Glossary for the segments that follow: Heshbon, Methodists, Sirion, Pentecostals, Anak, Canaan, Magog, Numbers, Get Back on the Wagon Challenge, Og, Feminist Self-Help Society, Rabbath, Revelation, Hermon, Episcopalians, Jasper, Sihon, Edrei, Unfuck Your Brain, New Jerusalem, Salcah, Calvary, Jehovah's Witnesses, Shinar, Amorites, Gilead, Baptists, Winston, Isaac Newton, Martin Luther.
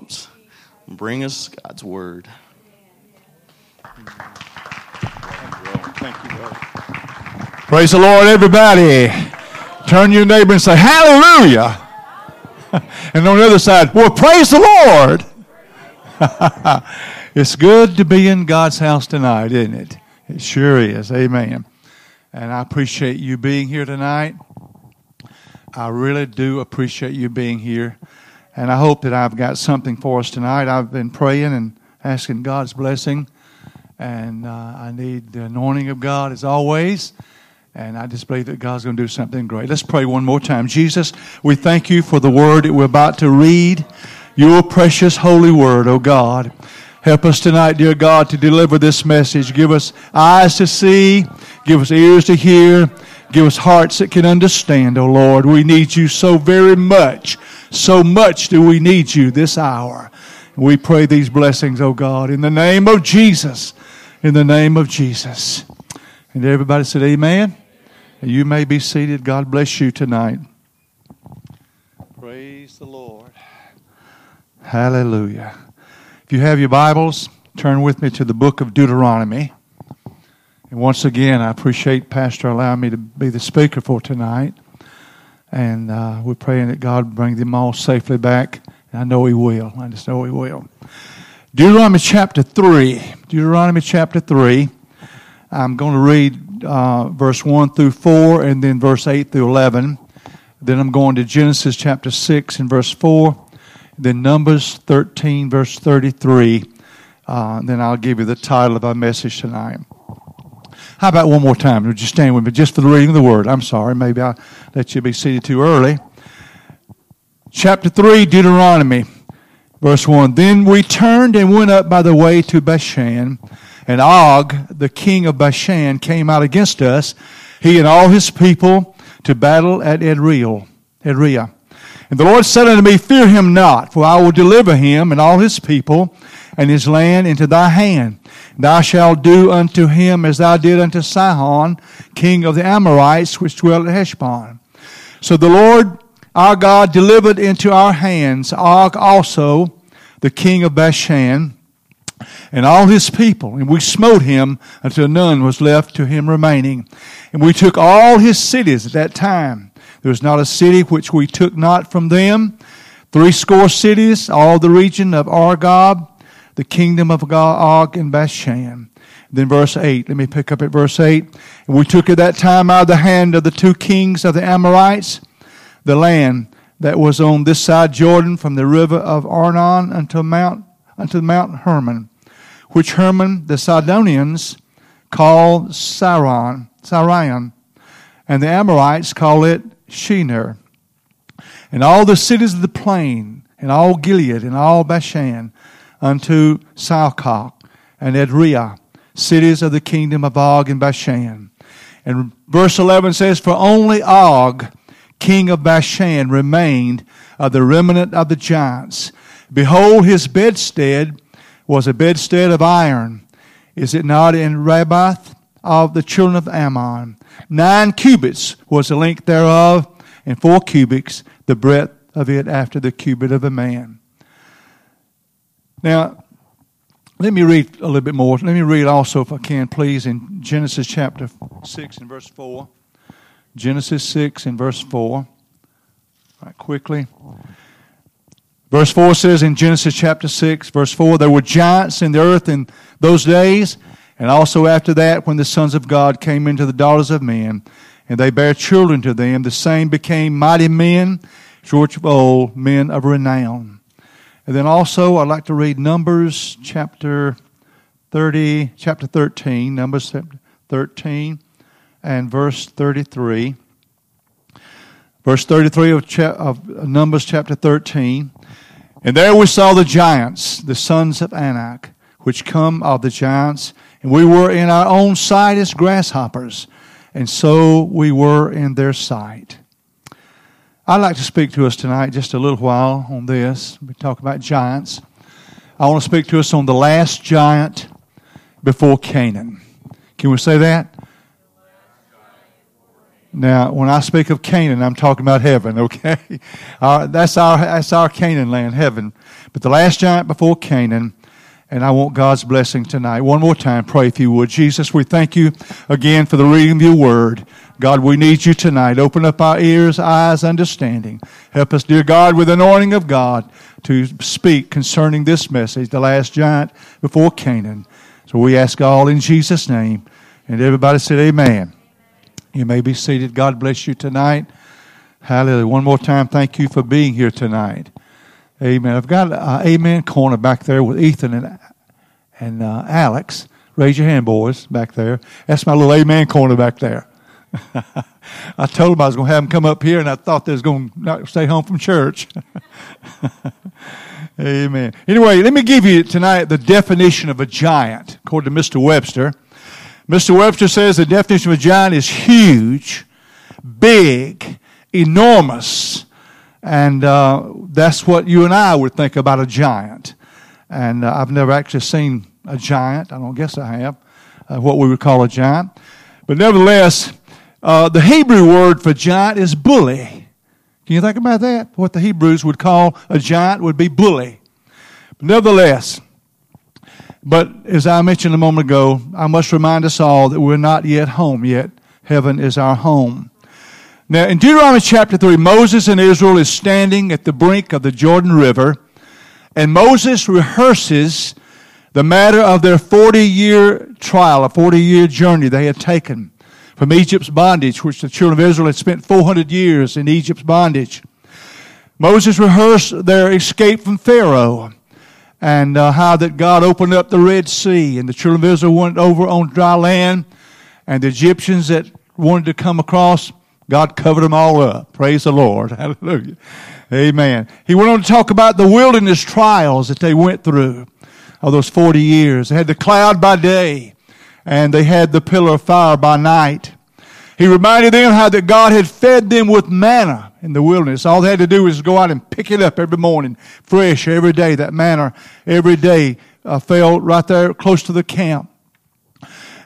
comes. Bring us God's word. Thank you, Lord. Praise the Lord, everybody. Turn to your neighbor and say, hallelujah. And on the other side, well, praise the Lord. It's good to be in God's house tonight, isn't it? It sure is. Amen. And I appreciate you being here tonight. I really do appreciate you being here. And I hope that I've got something for us tonight. I've been praying and asking God's blessing. And I need the anointing of God as always. And I just believe that God's going to do something great. Let's pray one more time. Jesus, we thank you for the word that we're about to read, your precious holy word, oh God. Help us tonight, dear God, to deliver this message. Give us eyes to see. Give us ears to hear. Give us hearts that can understand, oh Lord. We need you so very much. So much do we need you this hour. We pray these blessings, oh God, in the name of Jesus. In the name of Jesus. And everybody said amen. And you may be seated. God bless you tonight. Praise the Lord. Hallelujah. If you have your Bibles, turn with me to the book of Deuteronomy. And once again, I appreciate Pastor allowing me to be the speaker for tonight. And we're praying that God bring them all safely back. And I know He will. I just know He will. Deuteronomy chapter 3. Deuteronomy chapter 3. I'm going to read verse 1 through 4 and then verse 8 through 11. Then I'm going to Genesis chapter 6 and verse 4. Then Numbers 13 verse 33. Then I'll give you the title of our message tonight. How about one more time? Would you stand with me just for the reading of the word? I'm sorry. Maybe I let you be seated too early. Chapter 3, Deuteronomy, verse 1. Then we turned and went up by the way to Bashan, and Og, the king of Bashan, came out against us, he and all his people, to battle at Edrei. And the Lord said unto me, fear him not, for I will deliver him and all his people and his land into thy hand. Thou shalt do unto him as thou did unto Sihon, king of the Amorites, which dwelt at Heshbon. So the Lord our God delivered into our hands Og also, the king of Bashan, and all his people. And we smote him until none was left to him remaining. And we took all his cities at that time. There was not a city which we took not from them. 70 cities, all the region of Argob, the kingdom of Og and Bashan. Then verse 8. Let me pick up at verse 8. And we took at that time out of the hand of the two kings of the Amorites the land that was on this side Jordan from the river of Arnon unto Mount Hermon, which Hermon the Sidonians call Sirion, and the Amorites call it Shinar. And all the cities of the plain, and all Gilead, and all Bashan, unto Salcah and Edrei, cities of the kingdom of Og and Bashan. And verse 11 says, for only Og, king of Bashan, remained of the remnant of the giants. Behold, his bedstead was a bedstead of iron. Is it not in Rabbath of the children of Ammon? 9 cubits was the length thereof, and 4 cubits the breadth of it after the cubit of a man. Now, let me read a little bit more. Let me read also, if I can, please, in Genesis chapter 6 and verse 4. Genesis 6 and verse 4. Right, quickly. Verse 4 says in Genesis chapter 6, verse 4, there were giants in the earth in those days, and also after that, when the sons of God came into the daughters of men, and they bare children to them, the same became mighty men, short of old, men of renown. And then also, I'd like to read Numbers chapter 13, Numbers 13 and verse 33. Verse 33 of Numbers chapter 13. And there we saw the giants, the sons of Anak, which come of the giants, and we were in our own sight as grasshoppers, and so we were in their sight. I'd like to speak to us tonight just a little while on this. We talk about giants. I want to speak to us on the last giant before Canaan. Can we say that? Now, when I speak of Canaan, I'm talking about heaven, okay? That's our Canaan land, heaven. But the last giant before Canaan, and I want God's blessing tonight. One more time, pray if you would. Jesus, we thank you again for the reading of your word. God, we need you tonight. Open up our ears, eyes, understanding. Help us, dear God, with the anointing of God to speak concerning this message, the last giant before Canaan. So we ask all in Jesus' name. And everybody said amen. You may be seated. God bless you tonight. Hallelujah. One more time, thank you for being here tonight. Amen. I've got an amen corner back there with Ethan and Alex. Raise your hand, boys, back there. That's my little amen corner back there. I told them I was going to have them come up here, and I thought they was going to not stay home from church. Amen. Anyway, let me give you tonight the definition of a giant, according to Mr. Webster. Mr. Webster says the definition of a giant is huge, big, enormous, and that's what you and I would think about a giant. And I've never actually seen a giant. I don't guess I have, what we would call a giant. But nevertheless, the Hebrew word for giant is bully. Can you think about that? What the Hebrews would call a giant would be bully. But nevertheless, as I mentioned a moment ago, I must remind us all that we're not yet home yet. Heaven is our home. Now, in Deuteronomy chapter 3, Moses and Israel is standing at the brink of the Jordan River, and Moses rehearses the matter of their 40-year trial, a 40-year journey they had taken from Egypt's bondage, which the children of Israel had spent 400 years in Egypt's bondage. Moses rehearsed their escape from Pharaoh and how that God opened up the Red Sea, and the children of Israel went over on dry land, and the Egyptians that wanted to come across, God covered them all up. Praise the Lord. Hallelujah. Amen. He went on to talk about the wilderness trials that they went through of those 40 years. They had the cloud by day, and they had the pillar of fire by night. He reminded them how that God had fed them with manna in the wilderness. All they had to do was go out and pick it up every morning, fresh every day. That manna every day fell right there close to the camp.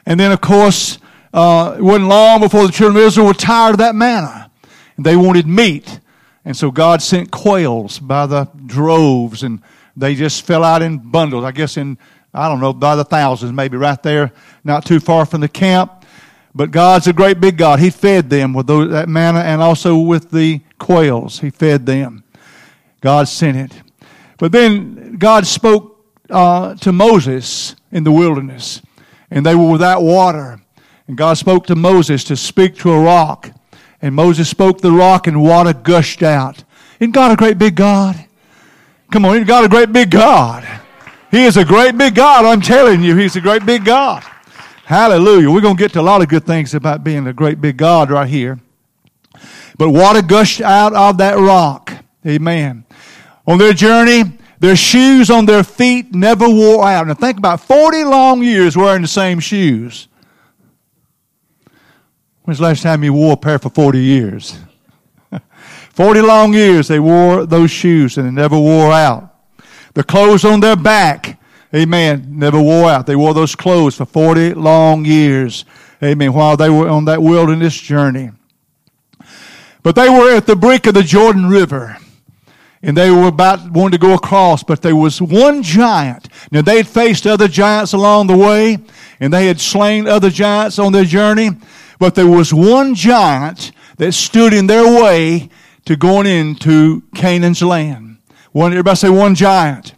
And then, of course, it wasn't long before the children of Israel were tired of that manna, and they wanted meat. And so God sent quails by the droves, and they just fell out in bundles, I guess by the thousands, maybe right there, not too far from the camp. But God's a great big God. He fed them with that manna and also with the quails. He fed them. God sent it. But then God spoke to Moses in the wilderness, and they were without water. And God spoke to Moses to speak to a rock. And Moses spoke the rock, and water gushed out. Isn't God a great big God? Come on, isn't God a great big God? He is a great big God. I'm telling you, He's a great big God. Hallelujah. We're going to get to a lot of good things about being a great big God right here. But water gushed out of that rock. Amen. On their journey, their shoes on their feet never wore out. Now think about 40 long years wearing the same shoes. When's the last time you wore a pair for 40 years? 40 long years they wore those shoes, and they never wore out. The clothes on their back, amen, never wore out. They wore those clothes for 40 long years, amen, while they were on that wilderness journey. But they were at the brink of the Jordan River, and they were wanting to go across, but there was one giant. Now, they had faced other giants along the way, and they had slain other giants on their journey. But there was one giant that stood in their way to going into Canaan's land. Everybody say one giant.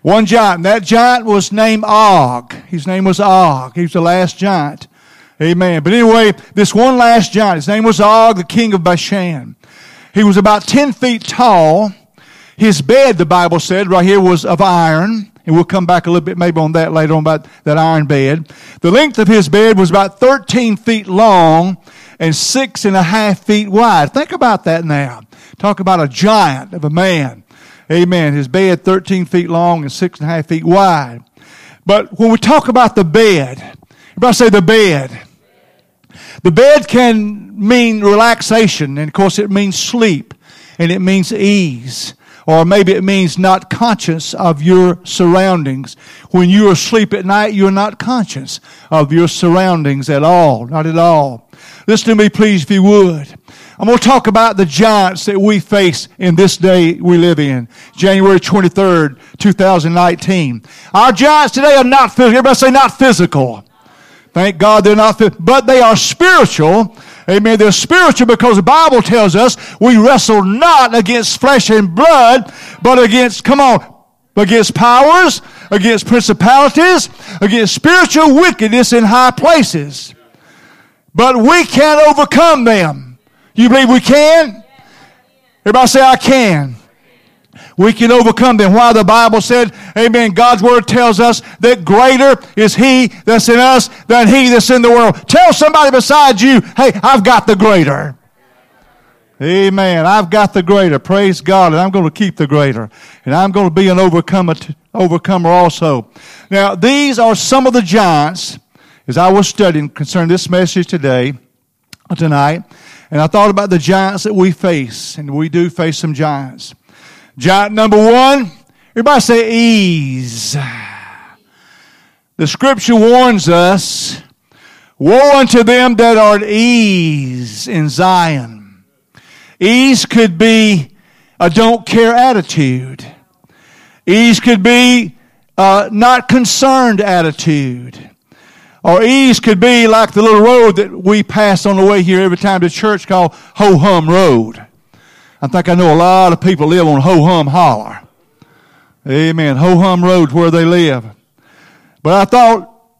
One giant. That giant was named Og. His name was Og. He was the last giant. Amen. But anyway, this one last giant, his name was Og, the king of Bashan. He was about 10 feet tall. His bed, the Bible said, right here was of iron. And we'll come back a little bit maybe on that later on about that iron bed. The length of his bed was about 13 feet long and 6.5 feet wide. Think about that now. Talk about a giant of a man. Amen. His bed 13 feet long and 6.5 feet wide. But when we talk about the bed, everybody say the bed. The bed can mean relaxation, and of course it means sleep, and it means ease. Or maybe it means not conscious of your surroundings. When you are asleep at night, you're not conscious of your surroundings at all. Not at all. Listen to me, please, if you would. I'm going to talk about the giants that we face in this day we live in. January 23rd, 2019. Our giants today are not physical. Everybody say not physical. Thank God they're not physical. But they are spiritual. Amen. They're spiritual because the Bible tells us we wrestle not against flesh and blood, but against, come on, against powers, against principalities, against spiritual wickedness in high places. But we can't overcome them. You believe we can? Everybody say, I can. We can overcome them. Why? The Bible said, amen, God's word tells us that greater is he that's in us than he that's in the world. Tell somebody beside you, hey, I've got the greater. Amen. I've got the greater. Praise God. And I'm going to keep the greater. And I'm going to be an overcomer also. Now, these are some of the giants as I was studying concerning this message today, tonight. And I thought about the giants that we face. And we do face some giants. Giant number one, everybody say ease. The scripture warns us, woe unto them that are at ease in Zion. Ease could be a don't care attitude. Ease could be a not concerned attitude. Or ease could be like the little road that we pass on the way here every time to church called Ho-Hum Road. I think I know a lot of people live on Ho-Hum Holler. Amen. Ho-Hum Road where they live. But I thought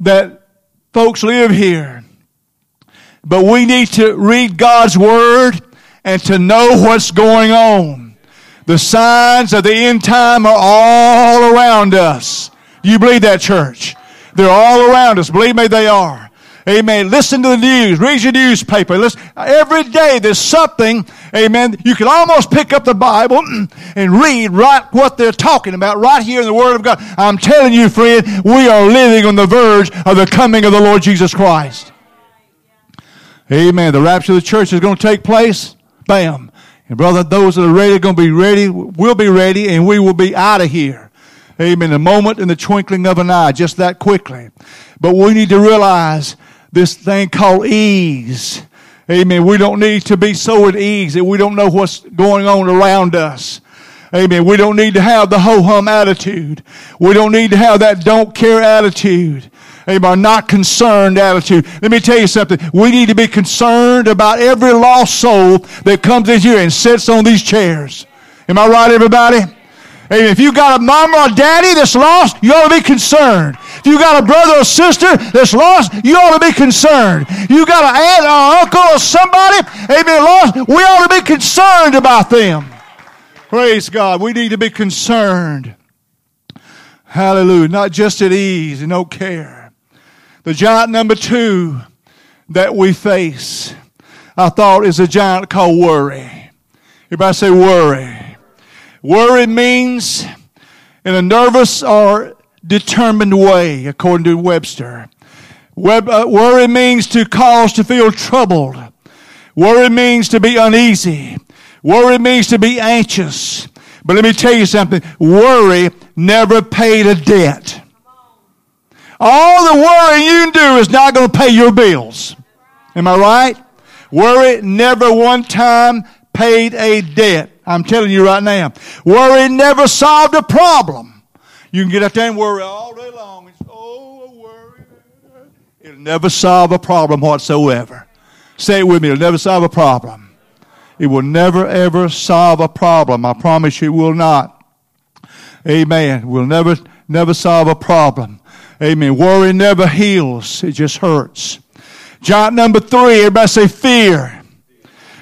that folks live here. But we need to read God's word and to know what's going on. The signs of the end time are all around us. Do you believe that, church? They're all around us. Believe me, they are. Amen. Listen to the news. Read your newspaper. Listen. Every day there's something, amen, you can almost pick up the Bible and read right what they're talking about right here in the Word of God. I'm telling you, friend, we are living on the verge of the coming of the Lord Jesus Christ. Amen. The rapture of the church is going to take place. Bam. And brother, those that are ready are going to be ready. We'll be ready and we will be out of here. Amen. A moment in the twinkling of an eye, just that quickly. But we need to realize this thing called ease. Amen. We don't need to be so at ease that we don't know what's going on around us. Amen. We don't need to have the ho-hum attitude. We don't need to have that don't care attitude. Amen. Not concerned attitude. Let me tell you something. We need to be concerned about every lost soul that comes in here and sits on these chairs. Am I right, everybody? Amen. If you got a mama or daddy that's lost, you ought to be concerned. If you got a brother or sister that's lost, you ought to be concerned. You got an aunt or uncle or somebody, amen, lost, we ought to be concerned about them. Praise God. We need to be concerned. Hallelujah. Not just at ease and no care. The giant number two that we face, I thought, is a giant called worry. Everybody say worry. Worry means in a nervous or determined way, according to Webster. Worry means to cause to feel troubled. Worry means to be uneasy. Worry means to be anxious. But let me tell you something. Worry never paid a debt. All the worry you do is not going to pay your bills. Am I right? Worry never one time paid a debt. I'm telling you right now. Worry never solved a problem. You can get out there and worry all day long. It's, oh, worry. It'll never solve a problem whatsoever. Say it with me. It'll never solve a problem. It will never, ever solve a problem. I promise you it will not. Amen. It will never solve a problem. Amen. Worry never heals. It just hurts. Giant number three, everybody say fear.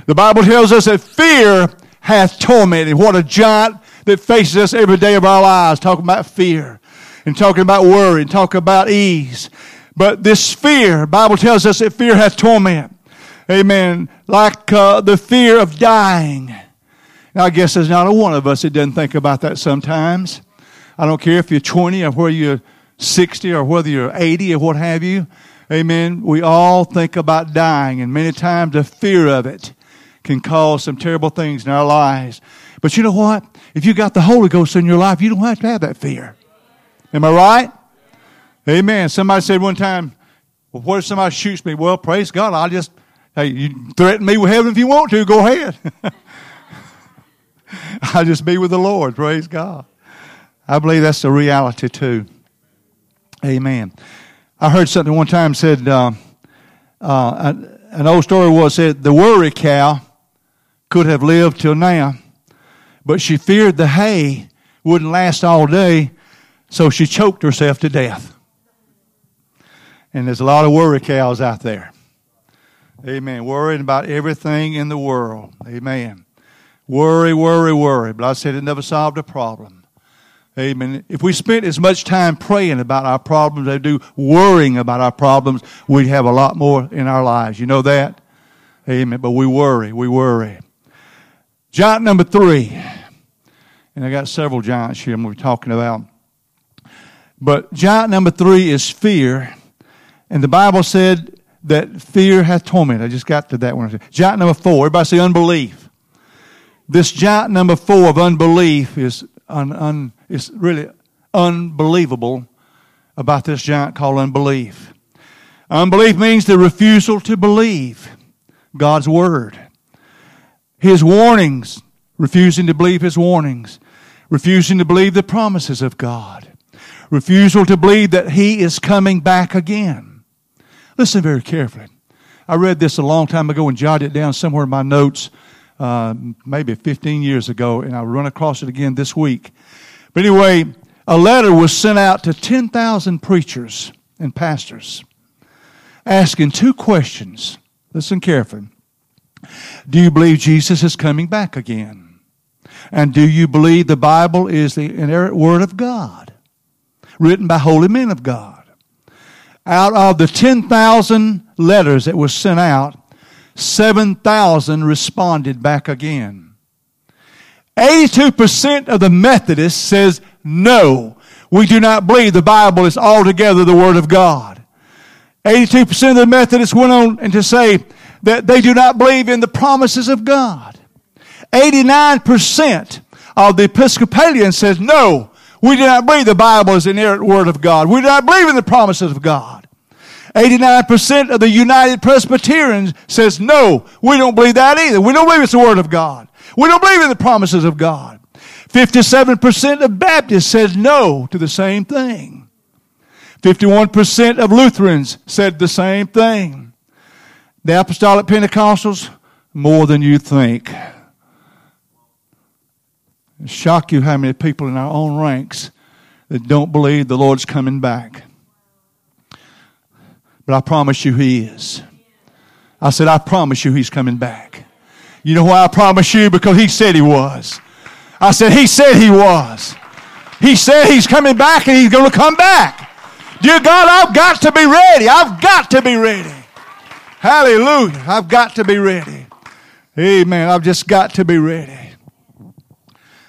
The Bible tells us that fear hath tormented. What a giant that faces us every day of our lives. Talking about fear and talking about worry and talking about ease. But this fear, the Bible tells us that fear hath torment. Amen. Like the fear of dying. Now, I guess there's not a one of us that doesn't think about that sometimes. I don't care if you're 20 or where you're 60 or whether you're 80 or what have you. Amen. We all think about dying, and many times the fear of it can cause some terrible things in our lives. But you know what? If you got the Holy Ghost in your life, you don't have to have that fear. Am I right? Amen. Somebody said one time, well, what if somebody shoots me? Well, praise God, I'll just Hey, you threaten me with heaven if you want to. Go ahead. I'll just be with the Lord. Praise God. I believe that's the reality too. Amen. I heard something one time said, an old story was said, the worry cow could have lived till now, but she feared the hay wouldn't last all day, so she choked herself to death. And there's a lot of worry cows out there. Amen. Worrying about everything in the world. Amen. Worry, worry, worry. But I said it never solved a problem. Amen. If we spent as much time praying about our problems as we do worrying about our problems, we'd have a lot more in our lives. You know that? Amen. But we worry. We worry. Giant number 3. And I got several giants here I'm going to be talking about. But giant number 3 is fear. And the Bible said that fear hath torment. I just got to that one. Giant number 4. Everybody say unbelief. This giant number 4 of unbelief is it's really unbelievable about this giant called unbelief. Unbelief means the refusal to believe God's word. His warnings, refusing to believe His warnings, refusing to believe the promises of God, refusal to believe that He is coming back again. Listen very carefully. I read this a long time ago and jotted it down somewhere in my notes. Maybe 15 years ago, and I run across it again this week. But anyway, a letter was sent out to 10,000 preachers and pastors asking 2 questions. Listen carefully. Do you believe Jesus is coming back again? And do you believe the Bible is the inerrant Word of God, written by holy men of God? Out of the 10,000 letters that was sent out, 7,000 responded back again. 82% of the Methodists says, no, we do not believe the Bible is altogether the Word of God. 82% of the Methodists went on and to say that they do not believe in the promises of God. 89% of the Episcopalians says, no, we do not believe the Bible is the inerrant Word of God. We do not believe in the promises of God. 89% of the United Presbyterians says, no, we don't believe that either. We don't believe it's the Word of God. We don't believe in the promises of God. 57% of Baptists says no to the same thing. 51% of Lutherans said the same thing. The Apostolic Pentecostals, more than you think. It'll shock you how many people in our own ranks that don't believe the Lord's coming back. But I promise you He is. I said, I promise you He's coming back. You know why I promise you? Because He said He was. I said, He said He was. He said He's coming back and He's going to come back. Dear God, I've got to be ready. I've got to be ready. Hallelujah. I've got to be ready. Amen. I've just got to be ready.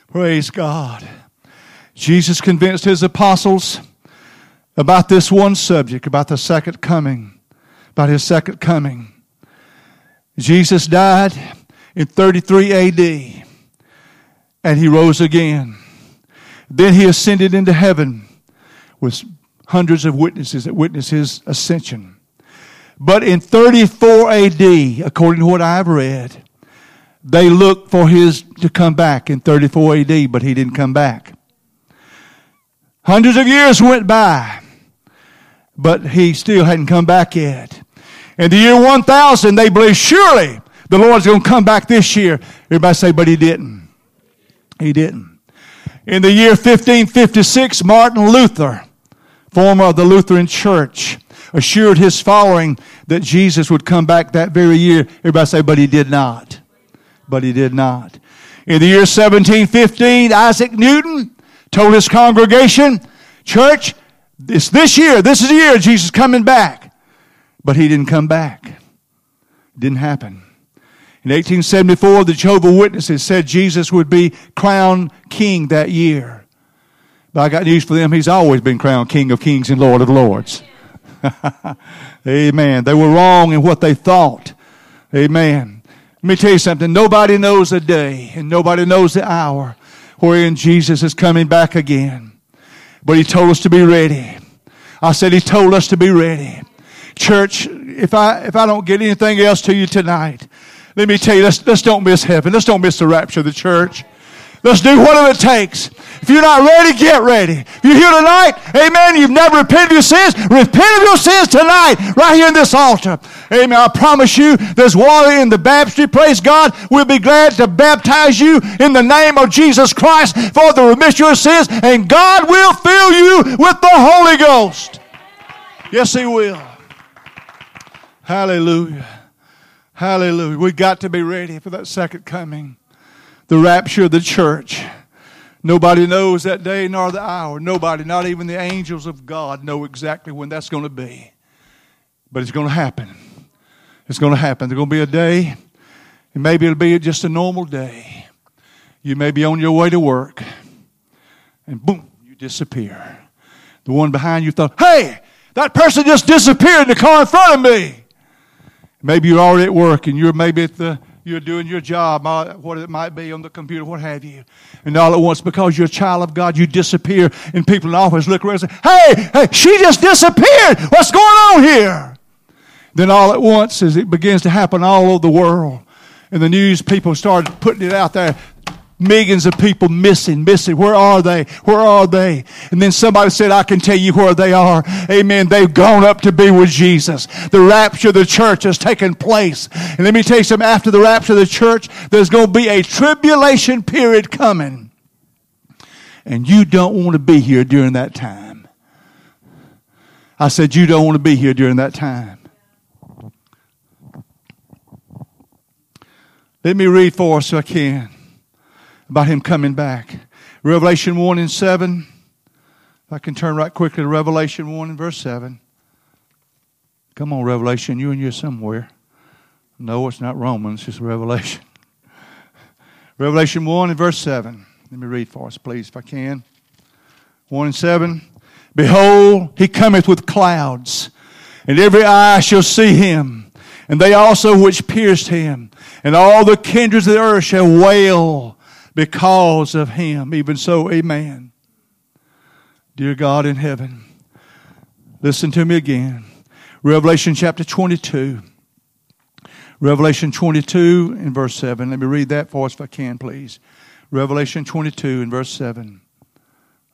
Praise God. Jesus convinced His apostles about this one subject, about the second coming, about His second coming. Jesus died in 33 A.D. and He rose again. Then He ascended into heaven with hundreds of witnesses that witnessed His ascension. But in 34 A.D., according to what I've read, they looked for His to come back in 34 A.D., but He didn't come back. Hundreds of years went by, but He still hadn't come back yet. In the year 1000, they believed, surely the Lord's going to come back this year. Everybody say, but He didn't. He didn't. In the year 1556, Martin Luther, former of the Lutheran Church, assured his following that Jesus would come back that very year. Everybody say, but He did not. But He did not. In the year 1715, Isaac Newton told his congregation, church, it's this year. This is the year Jesus is coming back. But He didn't come back. It didn't happen. In 1874, the Jehovah's Witnesses said Jesus would be crowned king that year. But I got news for them. He's always been crowned King of Kings and Lord of Lords. Amen. They were wrong in what they thought. Amen. Let me tell you something. Nobody knows the day and nobody knows the hour wherein Jesus is coming back again. But He told us to be ready. I said He told us to be ready. Church, if I don't get anything else to you tonight, let me tell you, let's don't miss heaven. Let's don't miss the rapture of the church. Let's do whatever it takes. If you're not ready, get ready. If you're here tonight, amen, you've never repented of your sins, repent of your sins tonight, right here in this altar. Amen. I promise you, there's water in the baptistry. Praise God. We'll be glad to baptize you in the name of Jesus Christ for the remission of your sins, and God will fill you with the Holy Ghost. Yes, He will. Hallelujah. Hallelujah. We've got to be ready for that second coming. The rapture of the church. Nobody knows that day nor the hour. Nobody, not even the angels of God, know exactly when that's going to be. But it's going to happen. It's going to happen. There's going to be a day, and maybe it'll be just a normal day. You may be on your way to work, and boom, you disappear. The one behind you thought, hey, that person just disappeared in the car in front of me. Maybe you're already at work, and you're maybe at the... You're doing your job, what it might be, on the computer, what have you. And all at once, because you're a child of God, you disappear. And people in the office look around and say, hey, she just disappeared. What's going on here? Then all at once, as it begins to happen all over the world, and the news people started putting it out there, millions of people missing. Where are they? Where are they? And then somebody said, I can tell you where they are. Amen. They've gone up to be with Jesus. The rapture of the church has taken place. And let me tell you something. After the rapture of the church, there's going to be a tribulation period coming. And you don't want to be here during that time. I said, you don't want to be here during that time. Let me read for us if I can. About Him coming back. Revelation 1 and 7. If I can turn right quickly to Revelation 1 and verse 7. Come on, Revelation. You and you somewhere. No, it's not Romans. It's Revelation. Revelation 1 and verse 7. Let me read for us, please, if I can. 1 and 7. Behold, He cometh with clouds, and every eye shall see Him, and they also which pierced Him. And all the kindreds of the earth shall wail because of Him. Even so, amen. Dear God in heaven, listen to me again. Revelation chapter 22. Revelation 22 and verse 7. Let me read that for us if I can, please. Revelation 22 and verse 7.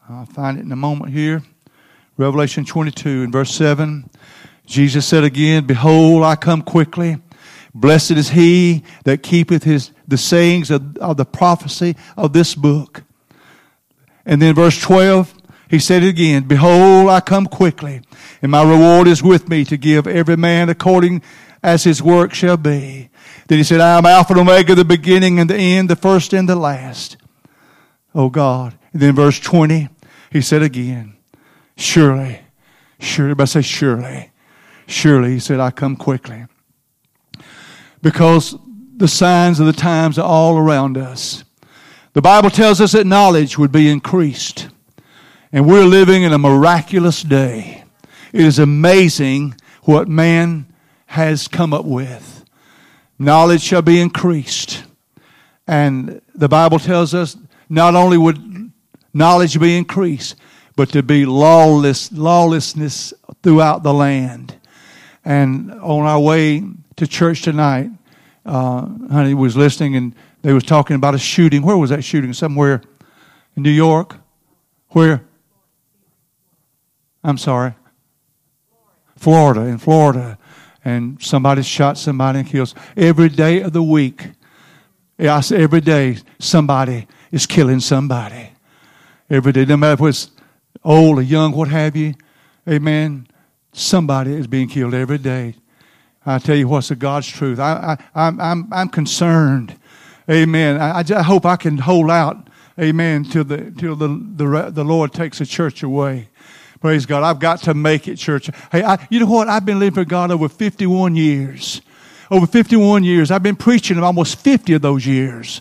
I'll find it in a moment here. Revelation 22 and verse 7. Jesus said again, behold, I come quickly. Blessed is he that keepeth the sayings of the prophecy of this book. And then verse 12, He said it again, behold, I come quickly, and my reward is with me to give every man according as his work shall be. Then He said, I am Alpha and Omega, the beginning and the end, the first and the last. Oh God. And then verse 20, He said again, surely, everybody say surely, He said, I come quickly. Because the signs of the times are all around us. The Bible tells us that knowledge would be increased. And we're living in a miraculous day. It is amazing what man has come up with. Knowledge shall be increased. And the Bible tells us not only would knowledge be increased, but to be lawlessness throughout the land. And on our way to church tonight, honey was listening, and they was talking about a shooting. Where was that shooting? Somewhere in New York? Where? I'm sorry. Florida. In Florida. And somebody shot somebody and killed. Every day of the week, I say every day, somebody is killing somebody. Every day. No matter if it's old or young, what have you. Amen. Somebody is being killed every day. I tell you what's the God's truth. I'm concerned. Amen. I hope I can hold out. Amen. Till the Lord takes the church away. Praise God. I've got to make it, church. Hey, you know what? I've been living for God over 51 years. Over 51 years. I've been preaching almost 50 of those years.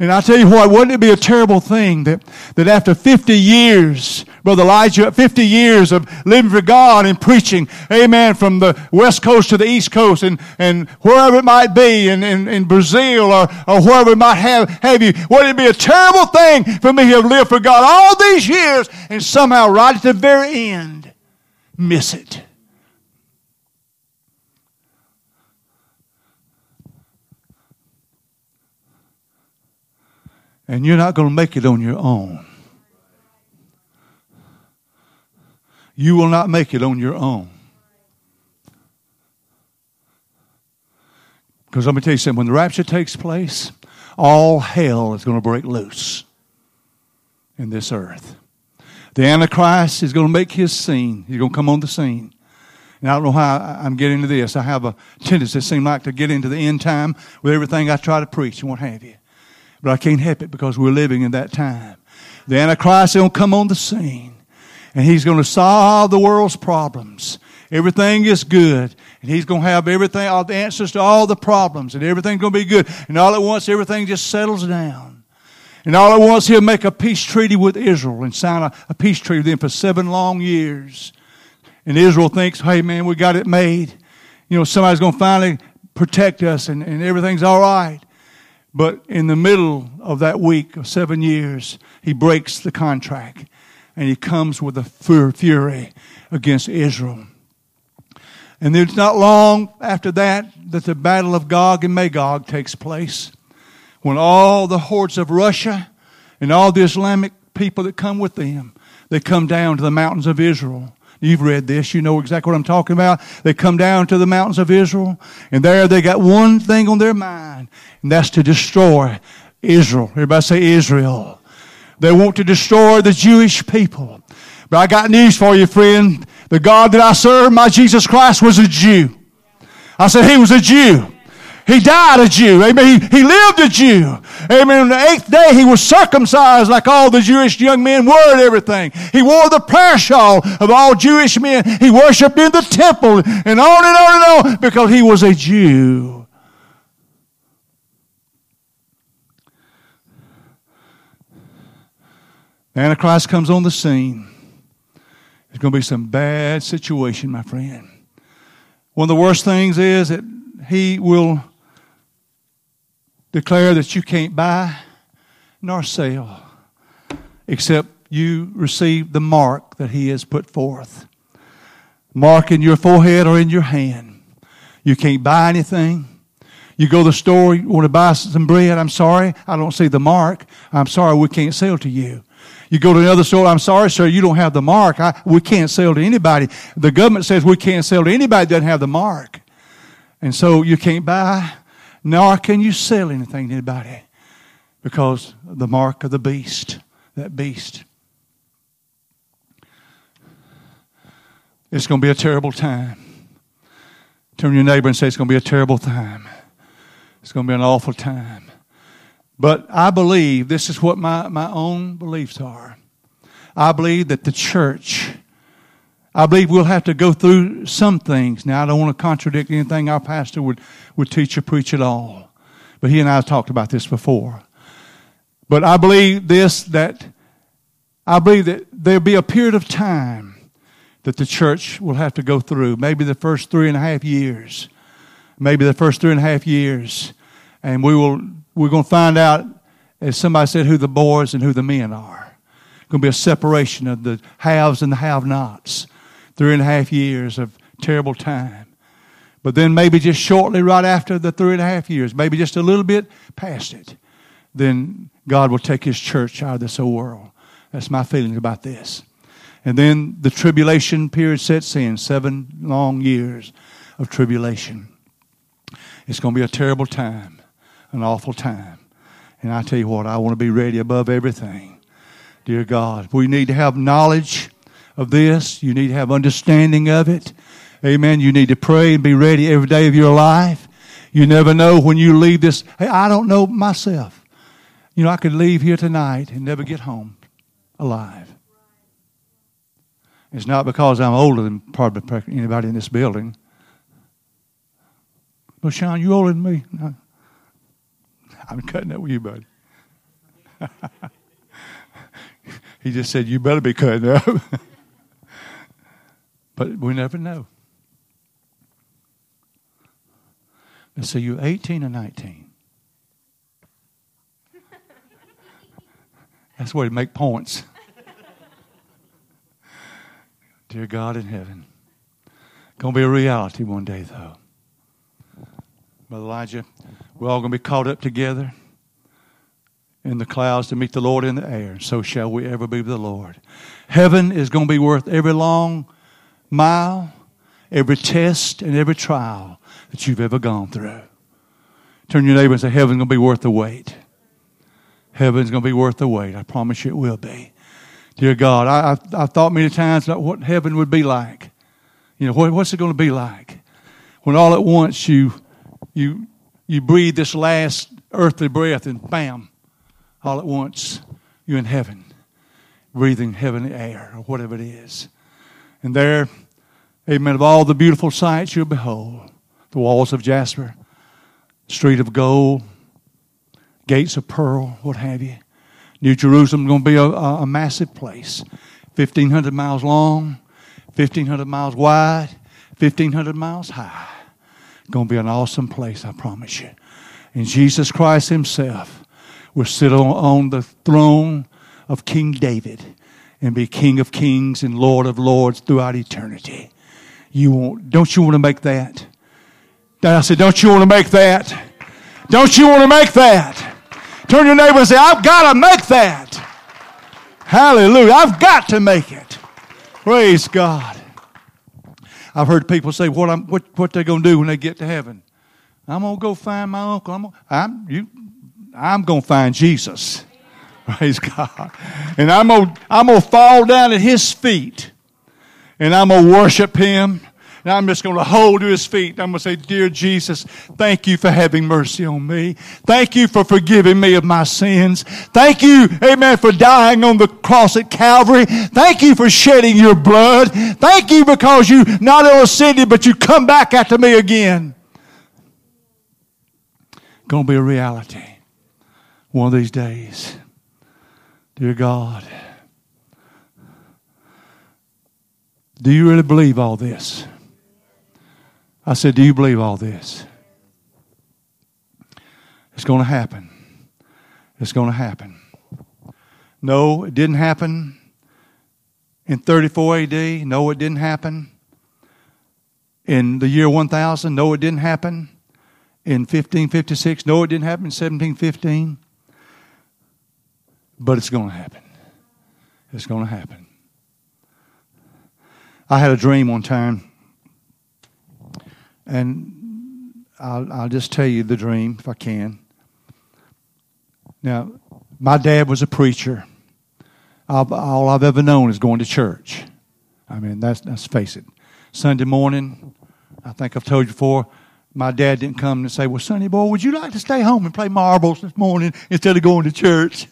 And I tell you what, wouldn't it be a terrible thing that after 50 years, Brother Elijah, 50 years of living for God and preaching, amen, from the West Coast to the East Coast and wherever it might be, in Brazil or wherever it might have you, wouldn't it be a terrible thing for me to have lived for God all these years and somehow right at the very end miss it? And you're not going to make it on your own. You will not make it on your own. Because let me tell you something, when the rapture takes place, all hell is going to break loose in this earth. The Antichrist is going to make his scene. He's going to come on the scene. And I don't know how I'm getting to this. I have a tendency, it seems like, to get into the end time with everything I try to preach and what have you. But I can't help it because we're living in that time. The Antichrist is going to come on the scene. And he's going to solve the world's problems. Everything is good. And he's going to have everything, all the answers to all the problems. And everything's going to be good. And all at once, everything just settles down. And all at once, he'll make a peace treaty with Israel and sign a peace treaty with them for 7 long years. And Israel thinks, hey, man, we got it made. You know, somebody's going to finally protect us and everything's all right. But in the middle of that week of 7 years, he breaks the contract. And he comes with a fury against Israel. And it's not long after that that the battle of Gog and Magog takes place. When all the hordes of Russia and all the Islamic people that come with them, they come down to the mountains of Israel. You've read this. You know exactly what I'm talking about. They come down to the mountains of Israel, and there they got one thing on their mind, and that's to destroy Israel. Everybody say Israel. They want to destroy the Jewish people. But I got news for you, friend. The God that I serve, my Jesus Christ, was a Jew. I said he was a Jew. He died a Jew. Amen. He lived a Jew. Amen. On the 8th day, he was circumcised like all the Jewish young men were and everything. He wore the prayer shawl of all Jewish men. He worshipped in the temple and on and on and on because he was a Jew. The Antichrist comes on the scene. There's going to be some bad situation, my friend. One of the worst things is that he will declare that you can't buy nor sell except you receive the mark that he has put forth. Mark in your forehead or in your hand. You can't buy anything. You go to the store, you want to buy some bread. I'm sorry, I don't see the mark. I'm sorry, we can't sell to you. You go to another store, I'm sorry, sir, you don't have the mark. We can't sell to anybody. The government says we can't sell to anybody that doesn't have the mark. And so you can't buy nor can you sell anything to anybody because of the mark of the beast, that beast. It's going to be a terrible time. Turn to your neighbor and say, it's going to be a terrible time. It's going to be an awful time. But I believe, this is what my own beliefs are. I believe that the church, I believe we'll have to go through some things. Now, I don't want to contradict anything our pastor would teach or preach at all. But he and I have talked about this before. But I believe this, that I believe that there'll be a period of time that the church will have to go through. Maybe the first 3.5 years. Maybe the first 3.5 years. And we're going to find out, as somebody said, who the boys and who the men are. It's going to be a separation of the haves and the have-nots. 3.5 years of terrible time. But then maybe just shortly right after the 3.5 years, maybe just a little bit past it, then God will take his church out of this whole world. That's my feeling about this. And then the tribulation period sets in, 7 long years of tribulation. It's going to be a terrible time, an awful time. And I tell you what, I want to be ready above everything. Dear God, we need to have knowledge of this. You need to have understanding of it. Amen. You need to pray and be ready every day of your life. You never know when you leave this. Hey, I don't know myself. You know, I could leave here tonight and never get home alive. It's not because I'm older than probably anybody in this building. Well, Sean, you older than me. No. I'm cutting up with you, buddy. He just said, you better be cutting up. But we never know. Let's see, you're 18 or 19. That's where you make points. Dear God in heaven. Going to be a reality one day, though. Brother Elijah, we're all going to be caught up together. in the clouds to meet the Lord in the air. So shall we ever be with the Lord. Heaven is going to be worth every long mile, every test, and every trial that you've ever gone through. Turn to your neighbor and say, heaven's going to be worth the wait. Heaven's going to be worth the wait. I promise you it will be. Dear God, I've thought many times about what heaven would be like. You know, what's it going to be like? When all at once you breathe this last earthly breath and bam, all at once you're in heaven, breathing heavenly air or whatever it is. And there, amen, of all the beautiful sights you'll behold, the walls of jasper, street of gold, gates of pearl, what have you. New Jerusalem is going to be a massive place, 1,500 miles long, 1,500 miles wide, 1,500 miles high. It's going to be an awesome place, I promise you. And Jesus Christ himself will sit on the throne of King David and be King of Kings and Lord of Lords throughout eternity. Don't you want to make that? I said, don't you want to make that? Don't you want to make that? Turn to your neighbor and say, I've got to make that. Hallelujah. I've got to make it. Praise God. I've heard people say what they're going to do when they get to heaven. I'm going to go find my uncle. I'm going to find Jesus. Praise God. And I'm going to fall down at his feet. And I'm going to worship him. And I'm just going to hold to his feet. I'm going to say, dear Jesus, thank you for having mercy on me. Thank you for forgiving me of my sins. Thank you, amen, for dying on the cross at Calvary. Thank you for shedding your blood. Thank you because you not only ascended, but you come back after me again. Going to be a reality one of these days. Dear God, do you really believe all this? I said, do you believe all this? It's going to happen. It's going to happen. No, it didn't happen in 34 AD. No, it didn't happen in the year 1000. No, it didn't happen in 1556. No, it didn't happen in 1715. But it's going to happen. It's going to happen. I had a dream one time. And I'll just tell you the dream if I can. Now, my dad was a preacher. All I've ever known is going to church. I mean, let's face it. Sunday morning, I think I've told you before, my dad didn't come and say, well, Sonny boy, would you like to stay home and play marbles this morning instead of going to church?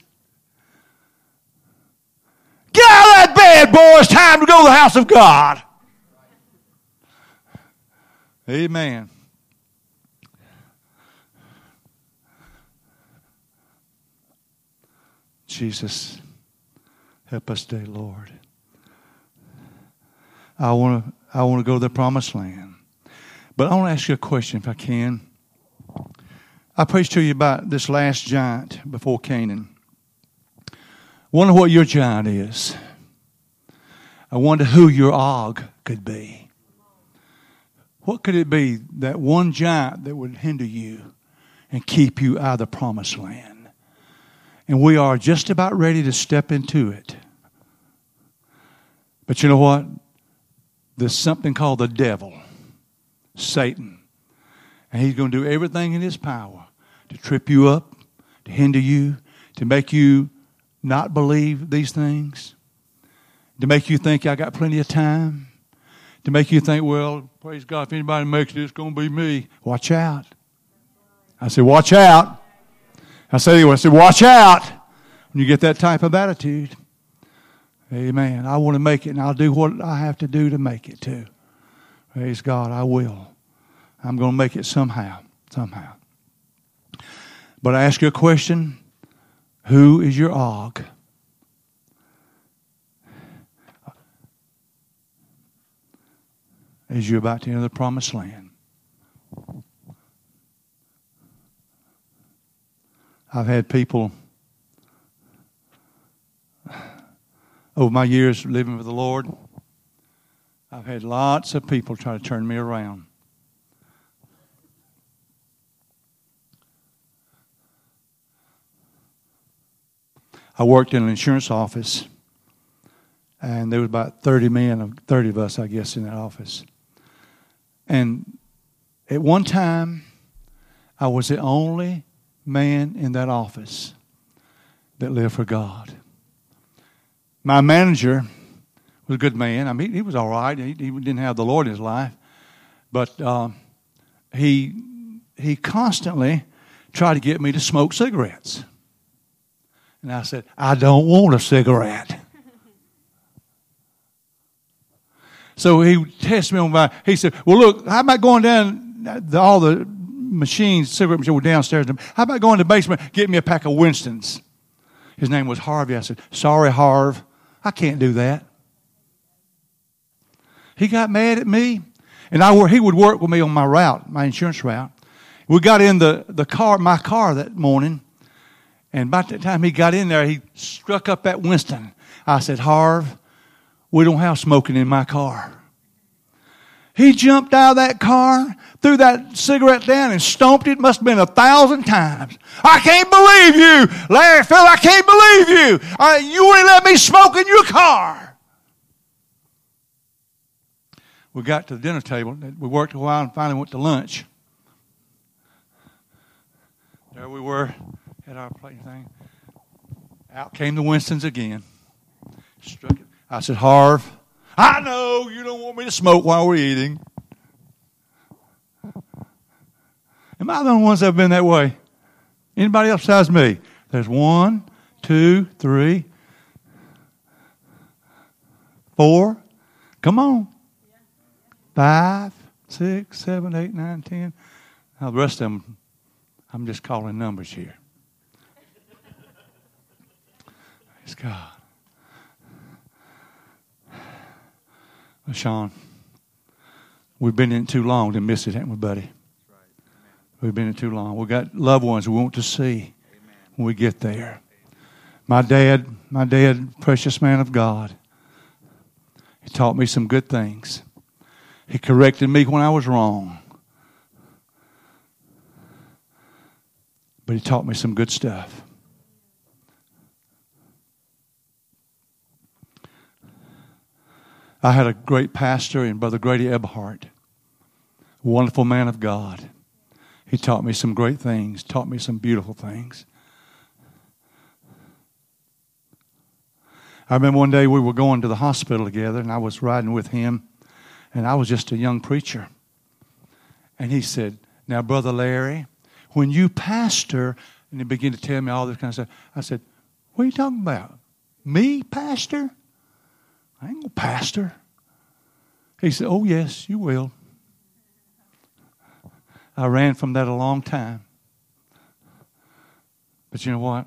Get out of that bed, boy. It's time to go to the house of God. Amen. Jesus, help us today, Lord. I want to go to the promised land. But I want to ask you a question if I can. I preached to you about this last giant before Canaan. I wonder what your giant is. I wonder who your Og could be. What could it be, that one giant that would hinder you and keep you out of the promised land? And we are just about ready to step into it. But you know what? There's something called the devil, Satan. And he's going to do everything in his power to trip you up, to hinder you, to make you not believe these things, to make you think I got plenty of time. To make you think, well, praise God, if anybody makes it, it's going to be me. Watch out. I said, watch out. I said, watch out when you get that type of attitude. Amen. I want to make it, and I'll do what I have to do to make it too. Praise God, I will. I'm going to make it somehow. But I ask you a question. Who is your Og? As you're about to enter the promised land. I've had people over my years living with the Lord, I've had lots of people try to turn me around. I worked in an insurance office, and there was about 30 men, 30 of us, I guess, in that office. And at one time, I was the only man in that office that lived for God. My manager was a good man. I mean, he was all right. He didn't have the Lord in his life. But he constantly tried to get me to smoke cigarettes. And I said, I don't want a cigarette. So he tested me on my, he said, well, look, how about going down, all the machines, cigarette machines were downstairs. How about going to the basement, get me a pack of Winstons? His name was Harvey. I said, sorry, Harv, I can't do that. He got mad at me, and he would work with me on my route, my insurance route. We got in my car that morning, and by the time he got in there, he struck up at Winston. I said, Harv, we don't have smoking in my car. He jumped out of that car, threw that cigarette down, and stomped it. Must have been 1,000 times. I can't believe you, Larry, Phil. I can't believe you. You wouldn't let me smoke in your car. We got to the dinner table. We worked a while and finally went to lunch. There we were at our plate thing. Out came the Winstons again. Struck it. I said, Harv, I know you don't want me to smoke while we're eating. Am I the only ones that have been that way? Anybody else besides me? There's 1, 2, 3, 4. Come on. 5, 6, 7, 8, 9, 10. Now the rest of them, I'm just calling numbers here. Praise God. Well, Sean, we've been in too long to miss it, haven't we, buddy? We've been in too long. We've got loved ones we want to see when we get there. My dad, precious man of God, he taught me some good things. He corrected me when I was wrong. But he taught me some good stuff. I had a great pastor in Brother Grady Eberhardt, a wonderful man of God. He taught me some great things, taught me some beautiful things. I remember one day we were going to the hospital together, and I was riding with him, and I was just a young preacher. And he said, now, Brother Larry, when you pastor, and he began to tell me all this kind of stuff, I said, what are you talking about? Me, pastor? I ain't no pastor. He said, oh, yes, you will. I ran from that a long time. But you know what?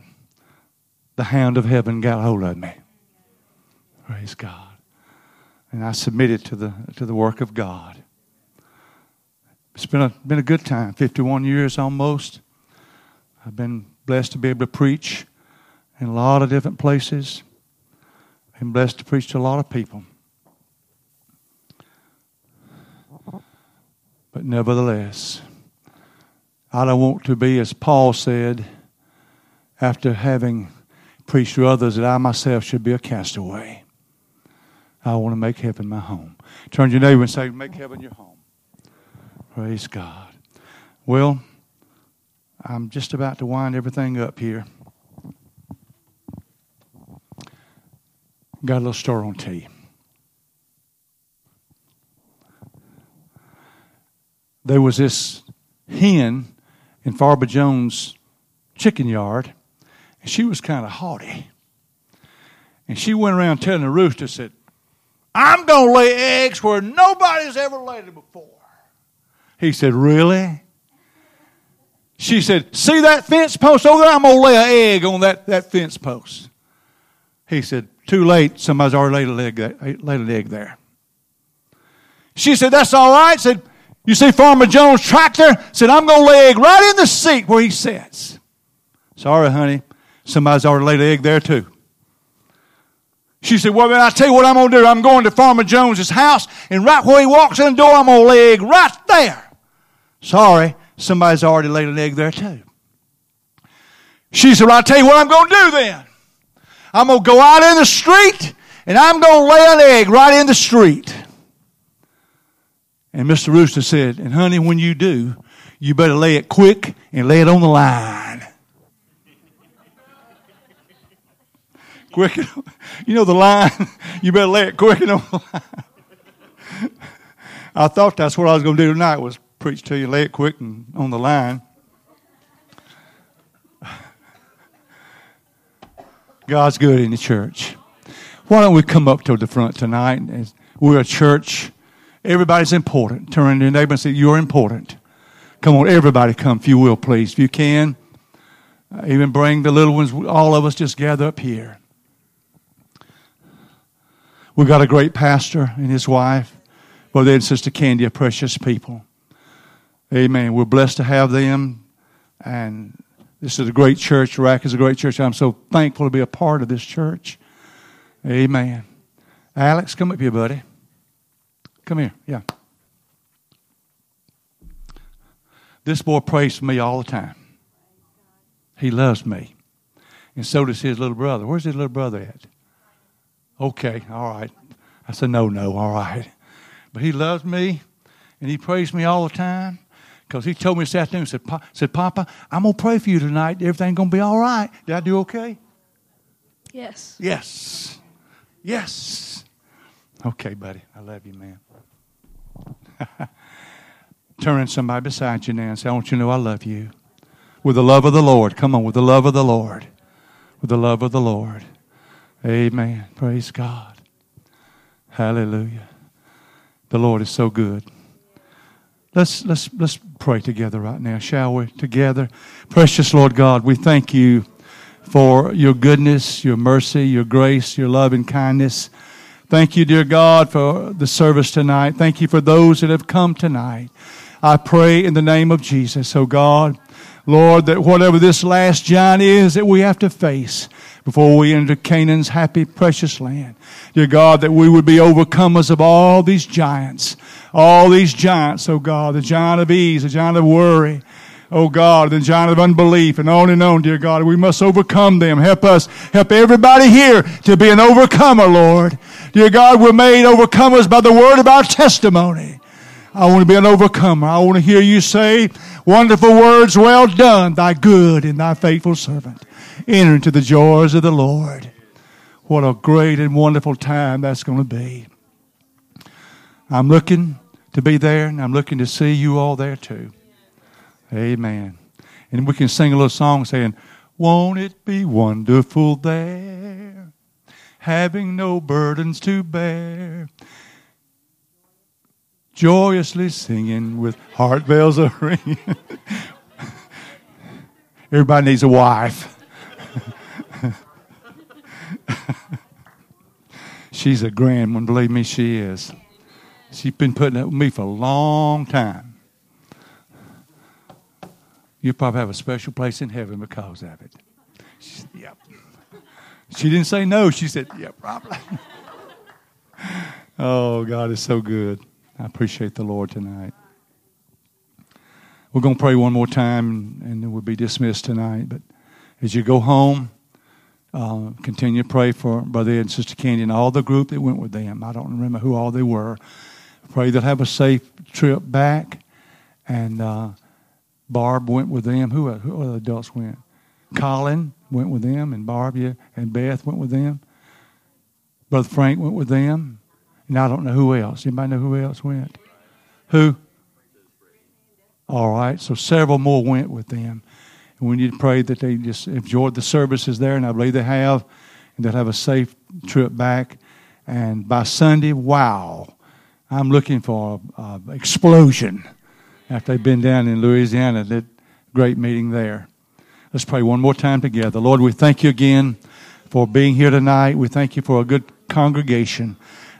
The hand of heaven got hold of me. Praise God. And I submitted to the work of God. It's been a good time, 51 years almost. I've been blessed to be able to preach in a lot of different places. I'm blessed to preach to a lot of people. But nevertheless, I don't want to be, as Paul said, after having preached to others, that I myself should be a castaway. I want to make heaven my home. Turn to your neighbor and say, make heaven your home. Praise God. Well, I'm just about to wind everything up here. Got a little story on tea. There was this hen in Farba Jones' chicken yard, and she was kind of haughty. And she went around telling the rooster, said, I'm going to lay eggs where nobody's ever laid them before. He said, really? She said, see that fence post over there? I'm going to lay an egg on that fence post. He said, too late, somebody's already laid an egg there. She said, that's all right. Said, you see Farmer Jones' tractor? Said, I'm going to lay an egg right in the seat where he sits. Sorry, honey, somebody's already laid an egg there too. She said, well, man, I tell you what I'm going to do. I'm going to Farmer Jones' house, and right where he walks in the door, I'm going to lay an egg right there. Sorry, somebody's already laid an egg there too. She said, well, I tell you what I'm going to do then. I'm going to go out in the street and I'm going to lay an egg right in the street. And Mr. Rooster said, and honey, when you do, you better lay it quick and lay it on the line. Quick, you know the line? You better lay it quick and on the line. I thought that's what I was going to do tonight was preach to you, lay it quick and on the line. God's good in the church. Why don't we come up to the front tonight? We're a church. Everybody's important. Turn to your neighbor and say, you're important. Come on, everybody come, if you will, please. If you can, even bring the little ones. All of us just gather up here. We've got a great pastor and his wife. Brother and Sister Candy are precious people. Amen. We're blessed to have them. And this is a great church. Rack is a great church. I'm so thankful to be a part of this church. Amen. Alex, come up here, buddy. Come here, yeah. This boy prays for me all the time. He loves me. And so does his little brother. Where's his little brother at? Okay, all right. I said, no, all right. But he loves me, and he prays for me all the time. Because he told me this afternoon, said, Papa, I'm going to pray for you tonight. Everything's going to be all right. Did I do okay? Yes. Yes. Yes. Okay, buddy. I love you, man. Turn to somebody beside you now and say, I want you to know I love you. With the love of the Lord. Come on, with the love of the Lord. With the love of the Lord. Amen. Praise God. Hallelujah. The Lord is so good. Let's pray together right now, shall we? Together. Precious Lord God, we thank you for your goodness, your mercy, your grace, your love and kindness. Thank you, dear God, for the service tonight. Thank you for those that have come tonight. I pray in the name of Jesus, oh God, Lord, that whatever this last giant is that we have to face before we enter Canaan's happy, precious land, dear God, that we would be overcomers of all these giants, oh God, the giant of ease, the giant of worry, oh God, the giant of unbelief, and on, dear God. We must overcome them. Help us, help everybody here to be an overcomer, Lord. Dear God, we're made overcomers by the word of our testimony. I want to be an overcomer. I want to hear you say, wonderful words, well done, thy good and thy faithful servant. Enter into the joys of the Lord. What a great and wonderful time that's going to be. I'm looking to be there, and I'm looking to see you all there too. Amen. And we can sing a little song saying, won't it be wonderful there, having no burdens to bear, joyously singing with heart bells a-ringing. Everybody needs a wife. She's a grand one, believe me, she is. She's been putting up with me for a long time. You probably have a special place in heaven because of it. She said, yep. She didn't say no. She said, yep, probably. Oh, God is so good. I appreciate the Lord tonight. We're going to pray one more time, and then we'll be dismissed tonight. But as you go home, continue to pray for Brother Ed and Sister Candy and all the group that went with them. I don't remember who all they were. Pray they'll have a safe trip back, and Barb went with them. Who other adults went? Colin went with them, and Barb, yeah, and Beth went with them. Brother Frank went with them, and I don't know who else. Anybody know who else went? Who? All right, so several more went with them. And we need to pray that they just enjoyed the services there, and I believe they have, and they'll have a safe trip back. And by Sunday, wow, I'm looking for an explosion. After they've been down in Louisiana, that great meeting there. Let's pray one more time together. Lord, we thank you again for being here tonight. We thank you for a good congregation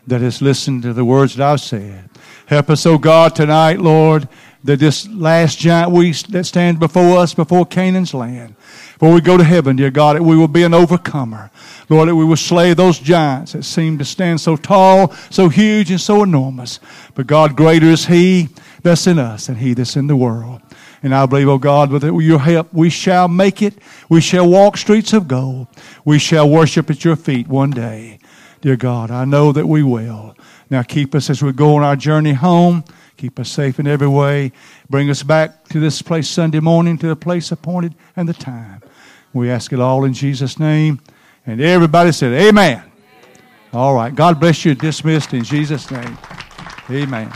that has listened to the words that I've said. Help us, oh God, tonight, Lord, that this last giant that stands before us, before Canaan's land, before we go to heaven, dear God, that we will be an overcomer. Lord, that we will slay those giants that seem to stand so tall, so huge, and so enormous. But God, greater is He that's in us than he that's in the world. And I believe, oh God, with your help, we shall make it. We shall walk streets of gold. We shall worship at your feet one day. Dear God, I know that we will. Now keep us as we go on our journey home. Keep us safe in every way. Bring us back to this place Sunday morning, to the place appointed and the time. We ask it all in Jesus' name. And everybody said, amen. All right. God bless you. Dismissed in Jesus' name. Amen.